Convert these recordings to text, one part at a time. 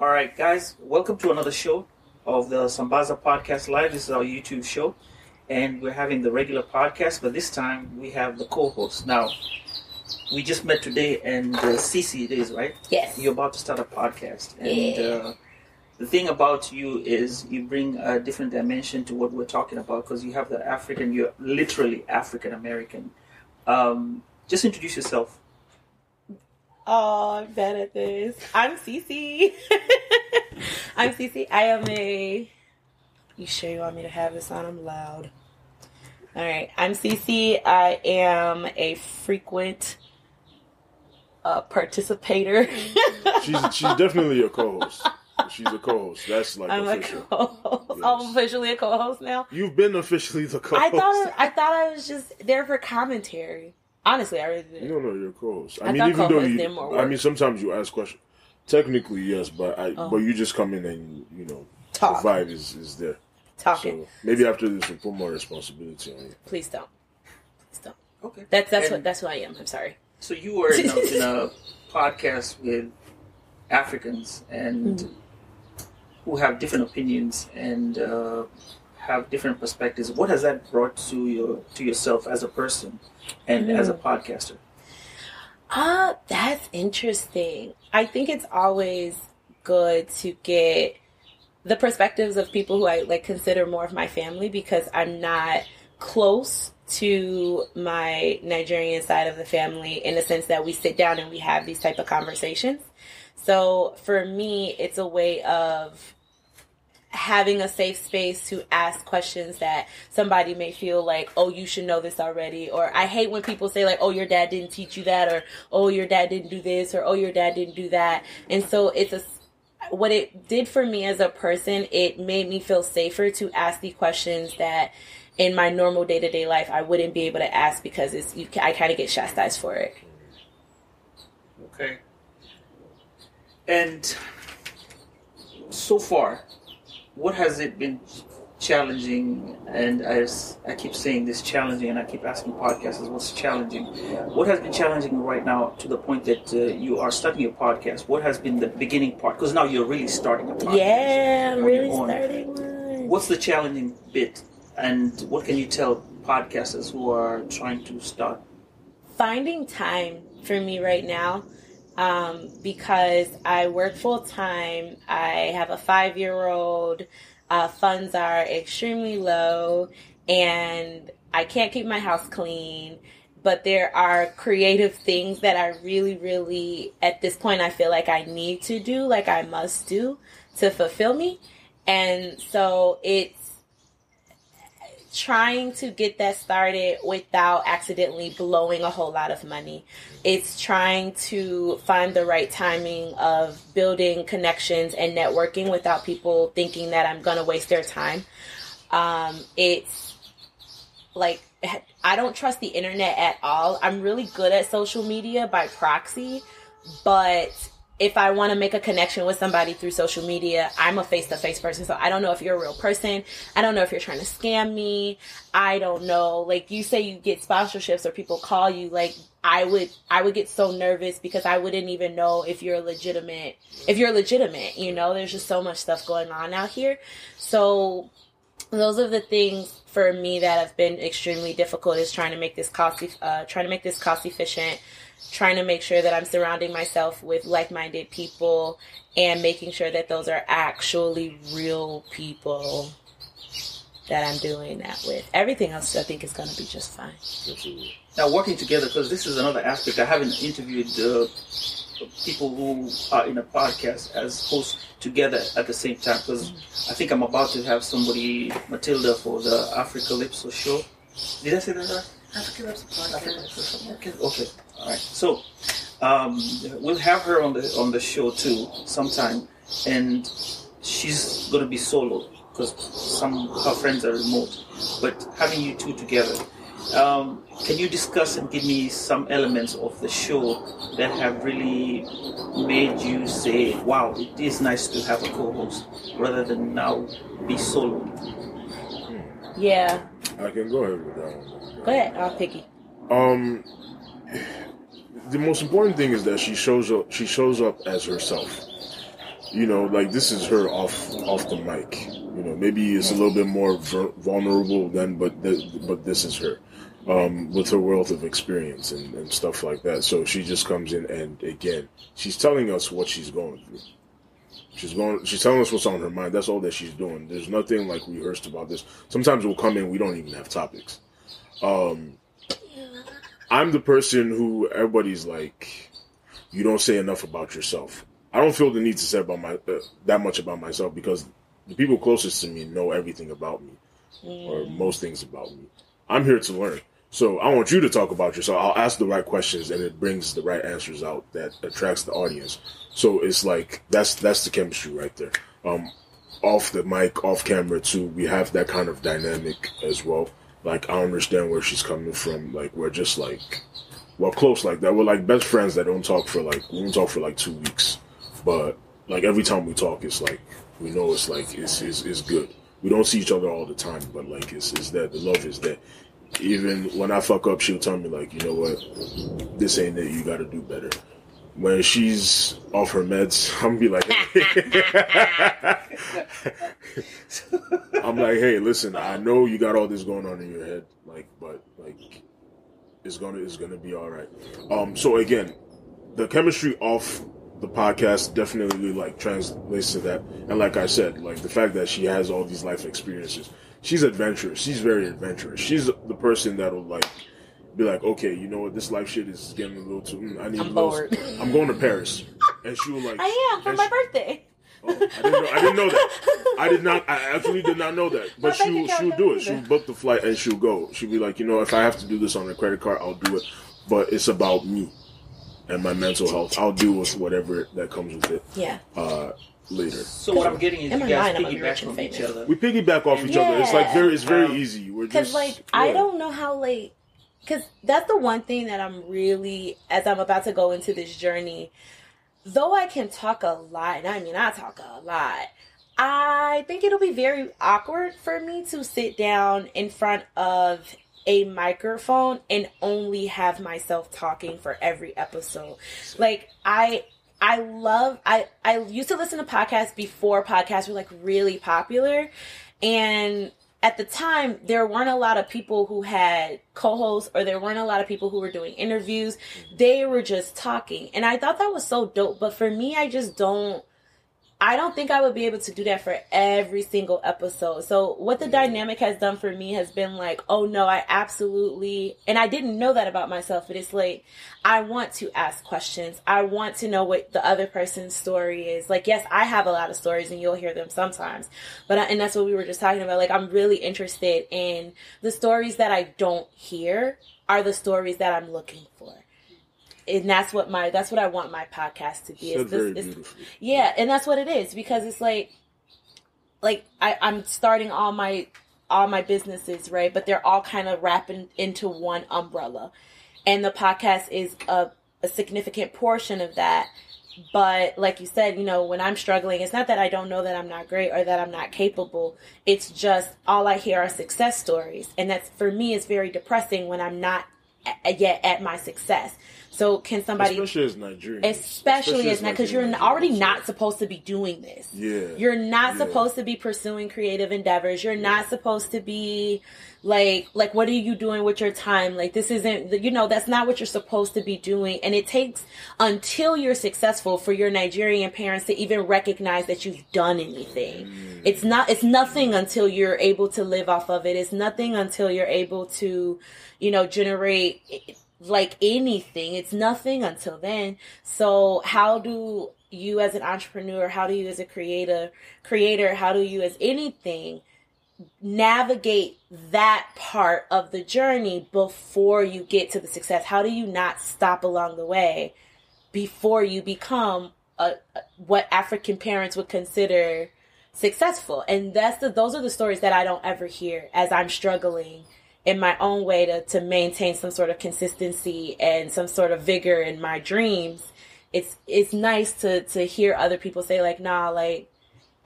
All right, guys, welcome to another show of the Sambaza Podcast Live. This is our YouTube show, and we're having the regular podcast, but this time we have the co-host. Now, we just met today, and Cece it is, right? Yes. You're about to start a podcast, and the thing about you is you bring a different dimension to what we're talking about, because you have the African, you're literally African-American. Just introduce yourself. Oh, I'm bad at this. I'm Cece. I'm Cece. I am a... You sure you want me to have this on? I'm loud. All right. I'm Cece. I am a frequent participator. She's definitely a co-host. She's a co-host. That's like I'm official. A co-host. Yes. I'm officially a co-host now? You've been officially the co-host. I thought I was just there for commentary. Honestly, I really didn't. No, you're a co-host. I mean, even though you, sometimes you ask questions. Technically, yes, but you just come in and talk. The vibe is there. Talking. So maybe after this, we put more responsibility on you. Please don't. Okay. That's who I am. I'm sorry. So you were in a podcast with Africans and who have different opinions and have different perspectives. What has that brought to yourself as a person and as a podcaster? That's interesting. I think it's always good to get the perspectives of people who I consider more of my family, because I'm not close to my Nigerian side of the family in the sense that we sit down and we have these type of conversations. So for me, it's a way of having a safe space to ask questions that somebody may feel like, oh, you should know this already. Or I hate when people say like, oh, your dad didn't teach you that, or oh, your dad didn't do this, or oh, your dad didn't do that. And so what it did for me as a person, it made me feel safer to ask the questions that in my normal day-to-day life I wouldn't be able to ask, because I kind of get chastised for it. Okay. And so far, what has it been challenging? And I keep saying this challenging, and I keep asking podcasters what's challenging. What has been challenging right now to the point that you are starting your podcast? What has been the beginning part? Because now you're really starting a podcast. Yeah, I'm really starting one. What's the challenging bit? And what can you tell podcasters who are trying to start? Finding time for me right now. Because I work full time, I have a 5-year-old, funds are extremely low, and I can't keep my house clean. But there are creative things that I really, really, at this point, I feel like I need to do, I must do to fulfill me. And so it's trying to get that started without accidentally blowing a whole lot of money. It's trying to find the right timing of building connections and networking without people thinking that I'm going to waste their time. It's I don't trust the internet at all. I'm really good at social media by proxy, but if I want to make a connection with somebody through social media, I'm a face-to-face person. So I don't know if you're a real person. I don't know if you're trying to scam me. I don't know. You say you get sponsorships or people call you. I would get so nervous because I wouldn't even know if you're legitimate. There's just so much stuff going on out here. So those are the things for me that have been extremely difficult, is trying to make this cost efficient. Trying to make sure that I'm surrounding myself with like-minded people and making sure that those are actually real people that I'm doing that with. Everything else, I think, is going to be just fine. Now, working together, because this is another aspect. I haven't interviewed people who are in a podcast as hosts together at the same time, because I think I'm about to have somebody, Matilda, for the Africalypso show. Did I say that right? Africalypso. Okay. All right. So we'll have her on the show too sometime, and she's gonna be solo because some of her friends are remote. But having you two together. Can you discuss and give me some elements of the show that have really made you say, wow, it is nice to have a co-host rather than now be solo? Yeah. I can go ahead with that one. Go ahead, I'll pick it. The most important thing is that she shows up as herself. You know, like this is her off the mic. You know, maybe it's a little bit more vulnerable than, but this is her. With her wealth of experience and stuff like that. So she just comes in and, again, she's telling us what she's going through. She's telling us what's on her mind. That's all that she's doing. There's nothing like rehearsed about this. Sometimes we'll come in, we don't even have topics. I'm the person who everybody's like, you don't say enough about yourself. I don't feel the need to say about that much about myself because the people closest to me know everything about me or most things about me. I'm here to learn. So I want you to talk about yourself. I'll ask the right questions, and it brings the right answers out that attracts the audience. So it's like that's the chemistry right there. Off the mic, off camera too. We have that kind of dynamic as well. Like I understand where she's coming from. Like we're just like we're close like that. We're like best friends that we don't talk for like 2 weeks, but like every time we talk, it's like we know it's like it's good. We don't see each other all the time, but like it's there. The love is there. Even when I fuck up, she'll tell me like, you know what, this ain't it. You gotta do better. When she's off her meds, I'm gonna be like, I'm like, hey, listen, I know you got all this going on in your head, like, but like, it's gonna be all right. So again, the chemistry off the podcast definitely like translates to that, and like I said, like the fact that she has all these life experiences. She's adventurous. She's very adventurous. She's the person that'll like be like, okay, you know what, this life shit is getting a little too. I'm bored. I'm going to Paris, and she will like. I am for my birthday. Oh, I didn't know that. I actually did not know that. But she'll do it. She'll book the flight and she'll go. She'll be like, you know, if I have to do this on a credit card, I'll do it. But it's about me and my mental health. I'll deal with whatever that comes with it. Yeah. Later. So what I'm getting is you guys piggyback off each other. We piggyback off each other. It's like it's very easy. We're just like I don't know how late. Because that's the one thing that I'm really, as I'm about to go into this journey, though I can talk a lot, and I mean I talk a lot, I think it'll be very awkward for me to sit down in front of a microphone and only have myself talking for every episode. Like I used to listen to podcasts before podcasts were like really popular. And at the time, there weren't a lot of people who had co-hosts or there weren't a lot of people who were doing interviews. They were just talking. And I thought that was so dope. But for me, I don't think I would be able to do that for every single episode. So what the dynamic has done for me has been like, oh no, I absolutely, and I didn't know that about myself, but it's like, I want to ask questions. I want to know what the other person's story is. Like, yes, I have a lot of stories and you'll hear them sometimes, but, and that's what we were just talking about. Like, I'm really interested in the stories that I don't hear are the stories that I'm looking for. And that's what I want my podcast to be. And that's what it is because it's like I'm starting all my businesses, right? But they're all kind of wrapping into one umbrella, and the podcast is a significant portion of that. But like you said, you know, when I'm struggling, it's not that I don't know that I'm not great or that I'm not capable. It's just all I hear are success stories, and that's for me is very depressing when I'm not yet at my success. So can somebody, especially as Nigerian, because you're already not supposed to be doing this. Yeah, you're not supposed to be pursuing creative endeavors. You're not supposed to be like, what are you doing with your time? Like, this isn't, you know, that's not what you're supposed to be doing. And it takes until you're successful for your Nigerian parents to even recognize that you've done anything. It's nothing until you're able to live off of it. It's nothing until you're able to, you know, generate like anything. It's nothing until then. So how do you as an entrepreneur, how do you as a creator, how do you as anything navigate that part of the journey before you get to the success? How do you not stop along the way before you become what African parents would consider successful? And those are the stories that I don't ever hear as I'm struggling in my own way to maintain some sort of consistency and some sort of vigor in my dreams. It's nice to hear other people say like, nah, like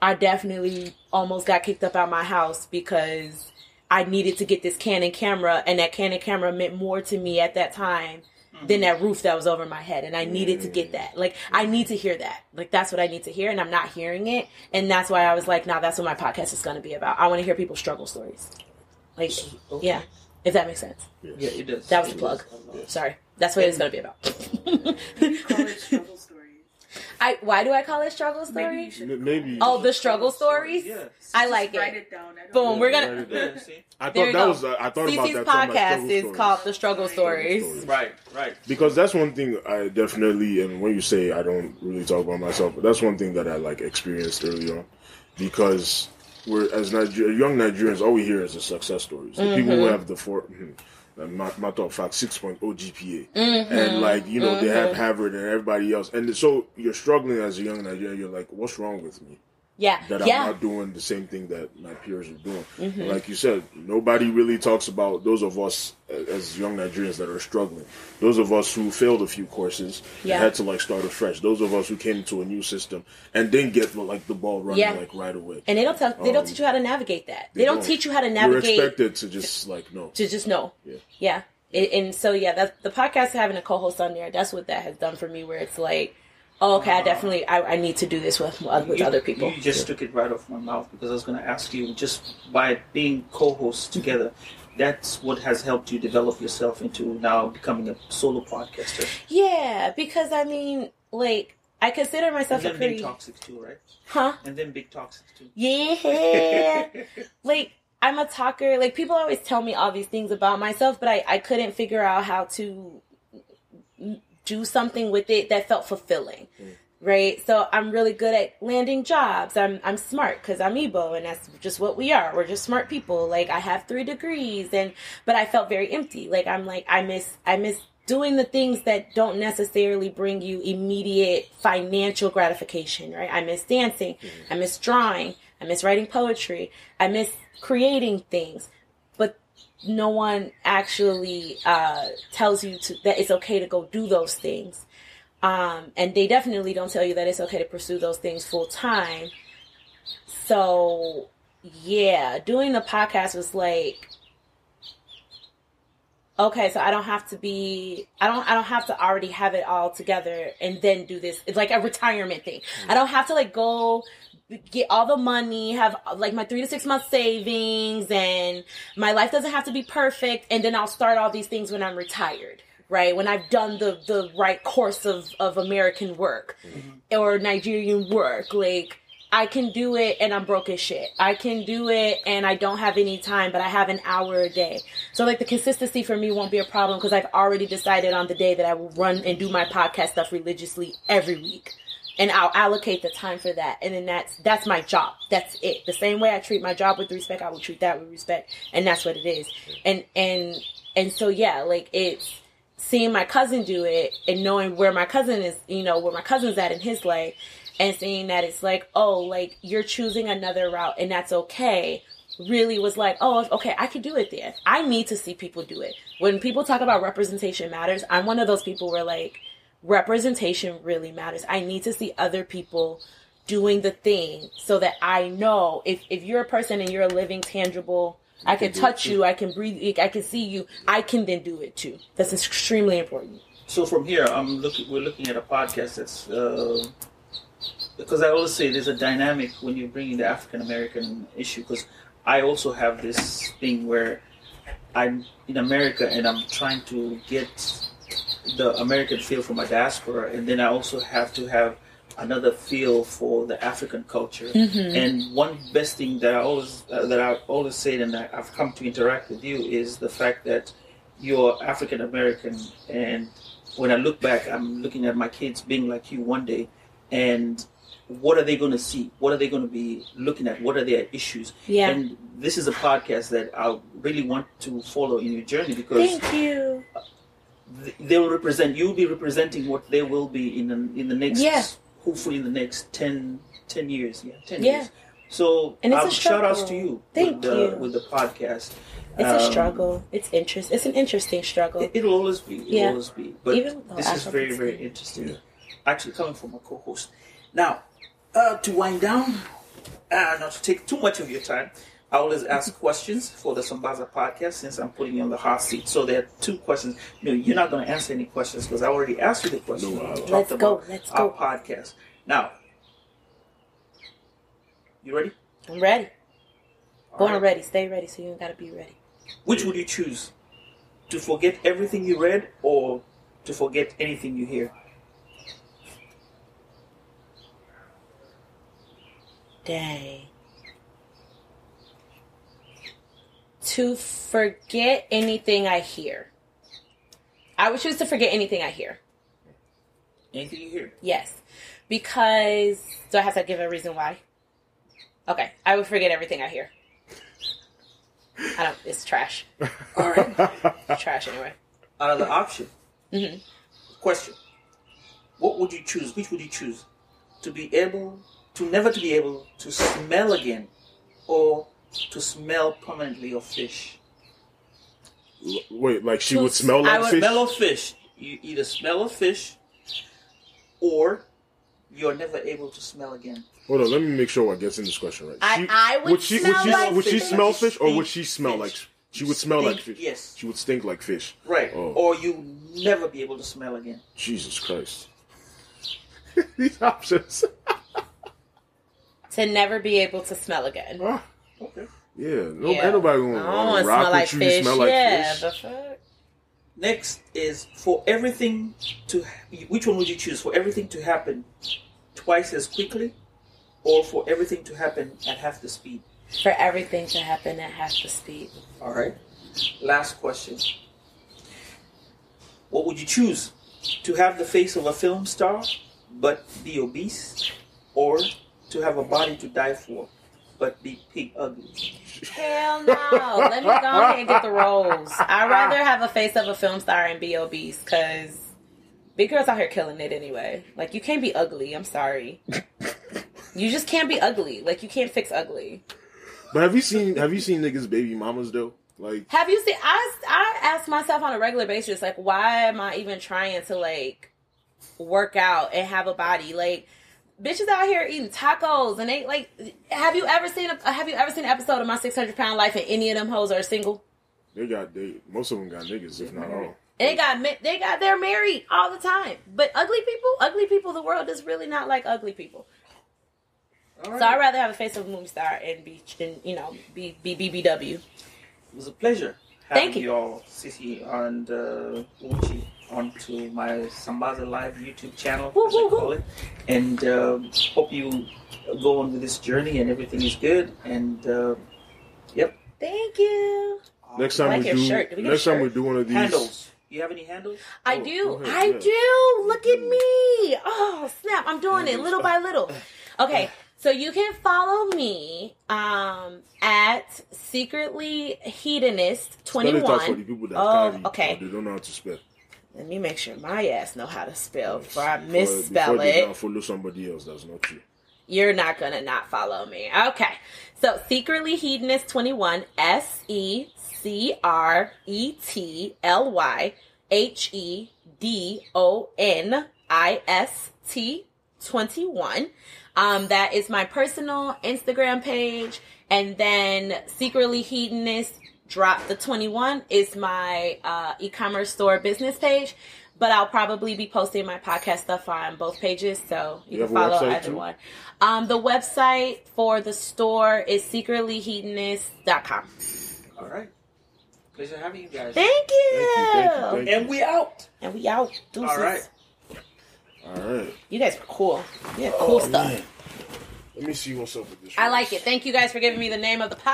I definitely almost got kicked up out of my house because I needed to get this Canon camera, and that Canon camera meant more to me at that time than that roof that was over my head, and I needed to get that. Like, I need to hear that. Like, that's what I need to hear, and I'm not hearing it. And that's why I was like, nah, that's what my podcast is going to be about. I want to hear people's struggle stories. Like, okay. Yeah, if that makes sense. Yes. Yeah, it does. That was the plug. Sorry. That's what it's going to be about. Maybe call it struggle stories. Why do I call it struggle story? Maybe. Oh, the struggle stories? Yeah. I like it. Write it down. Boom. We're going to... I thought that was... I thought Cece's about that. CeCe's podcast is called The Struggle Stories. Right. Because that's one thing I definitely... And when you say I don't really talk about myself, but that's one thing that I, like, experienced early on. Because we're, as young Nigerians, all we hear is the success stories. The people who have the... matter of fact, 6.0 GPA. And like, you know, they have Harvard and everybody else. And so you're struggling as a young Nigerian. You're like, what's wrong with me? Yeah. That I'm not doing the same thing that my peers are doing. Mm-hmm. Like you said, nobody really talks about those of us as young Nigerians that are struggling. Those of us who failed a few courses and had to like start afresh. Those of us who came into a new system and didn't get like the ball running like right away. And they don't teach you how to navigate that. They don't teach you how to navigate. You're expected to just like know. To just know. Yeah. And so the podcast, having a co-host on there, that's what that has done for me, where it's like, oh, okay, I need to do this with other people. You just took it right off my mouth, because I was going to ask you, just by being co-hosts together, that's what has helped you develop yourself into now becoming a solo podcaster. Yeah, because I mean, like, I consider myself a pretty... And then Big Toxic too, right? Huh? And then Big Toxic too. Yeah! Like, I'm a talker. Like, people always tell me all these things about myself, but I couldn't figure out how to... do something with it that felt fulfilling, right? So I'm really good at landing jobs. I'm smart because I'm Igbo, and that's just what we are. We're just smart people. Like, I have 3 degrees, but I felt very empty. Like, I'm like, I miss doing the things that don't necessarily bring you immediate financial gratification, right? I miss dancing. I miss drawing. I miss writing poetry. I miss creating things. No one actually tells you that it's okay to go do those things. And they definitely don't tell you that it's okay to pursue those things full time. So, yeah, doing the podcast was like, okay, so I don't have to already have it all together and then do this. It's like a retirement thing. I don't have to like go get all the money, have like my 3 to 6 month savings, and my life doesn't have to be perfect, and then I'll start all these things when I'm retired, right? When I've done the right course of American work or Nigerian work. Like, I can do it and I'm broke as shit. I can do it and I don't have any time, but I have an hour a day. So like, the consistency for me won't be a problem, because I've already decided on the day that I will run and do my podcast stuff religiously every week. And I'll allocate the time for that. And then that's my job. That's it. The same way I treat my job with respect, I will treat that with respect. And that's what it is. And so, yeah, like, it's seeing my cousin do it and knowing where my cousin is, you know, where my cousin's at in his life. And seeing that it's like, oh, like, you're choosing another route and that's okay, really was like, oh, okay, I could do it there. I need to see people do it. When people talk about representation matters, I'm one of those people where, like, representation really matters. I need to see other people doing the thing so that I know if you're a person and you're a living, tangible, I can touch you, I can breathe, I can see you, I can then do it too. That's extremely important. So from here, we're looking at a podcast that's... because I always say there's a dynamic when you bring in the African-American issue, because I also have this thing where I'm in America and I'm trying to get the American feel for my diaspora, and then I also have to have another feel for the African culture. And one best thing that I always said, and I've come to interact with you, is the fact that you're African American, and when I look back, I'm looking at my kids being like you one day, and what are they going to see? What are they going to be looking at? What are their issues? Yeah. And this is a podcast that I really want to follow in your journey, because thank you. They will represent. You'll be representing what they will be in the next. Yeah. Hopefully, in the next 10 years. Yeah. 10 years. So, and it's a shout outs to you. Thank you with the podcast. It's a struggle. It's an interesting struggle. It'll always be. Always be. But this is very, very interesting. Yeah. Actually, coming from a co-host. Now, to wind down, not to take too much of your time, I always ask questions for the Sambaza podcast, since I'm putting you on the hot seat. So there are two questions. No, you're not going to answer any questions, because I already asked you the question. No, Let's go. Our podcast. Now, you ready? I'm ready. Ready. Stay ready, so you ain't got to be ready. Which would you choose? To forget everything you read, or to forget anything you hear? Dang. To forget anything I hear. I would choose to forget anything I hear. Anything you hear? Yes. Because, do I have to give a reason why? Okay. I would forget everything I hear. It's trash. All right. It's trash anyway. Another option. Mm-hmm. Question. What would you choose? Which would you choose? To never be able to smell again, or to smell permanently of fish. Wait, like she would smell like fish? I would smell of fish. You either smell of fish, or you're never able to smell again. Hold on, let me make sure I get in this question right. Would she smell fish, or would she smell like fish? She would smell like fish. Yes. She would stink like fish. Right. Oh. Or you never be able to smell again. Jesus Christ. These options. To never be able to smell again. Oh, okay. Yeah. Nobody going to rock with you. You smell like fish. Yeah, the fuck. Next is which one would you choose? For everything to happen twice as quickly, or for everything to happen at half the speed? For everything to happen at half the speed. All right. Last question. What would you choose? To have the face of a film star, but be obese, or to have a body to die for, but be pig ugly? Hell no. Let me go ahead and get the roles. I'd rather have a face of a film star and be obese, because big girls out here killing it anyway. Like, you can't be ugly. I'm sorry. You just can't be ugly. Like, you can't fix ugly. But have you seen niggas' baby mamas, though? Like, have you seen... I ask myself on a regular basis, like, why am I even trying to, like, work out and have a body? Like, bitches out here eating tacos, and they like. Have you ever seen an episode of My 600-Pound Life, and any of them hoes are single? Most of them got niggas, if not all. They're married all the time. But ugly people, the world is really not like ugly people. Right. So I'd rather have a face of a movie star and be BBW. It was a pleasure having you all, Cece and Uchi, onto my Sambaza Live YouTube channel, as I call it, and hope you go on with this journey and everything is good. And yep. Thank you. Next time we do one of these handles. You have any handles? I do. Look at me. Oh snap! I'm doing it little by little. Okay. So you can follow me at secretlyhedonist21. Oh, okay. They don't know how to spell. Let me make sure my ass know how to spell before I misspell it. Before they follow somebody else that's not you. You're not going to not follow me. Okay. So secretlyheatness21, secretlyhedonist21. That is my personal Instagram page. And then secretlyheatness drop the 21 is my e-commerce store business page, but I'll probably be posting my podcast stuff on both pages, so you can follow either one. The website for the store is secretlyheatness.com. All right. Pleasure having you guys. Thank you. And we out. Deuces. All right. You guys were cool. Yeah, cool stuff. Man. Let me see what's up with this. I like it. Thank you guys for giving me the name of the podcast.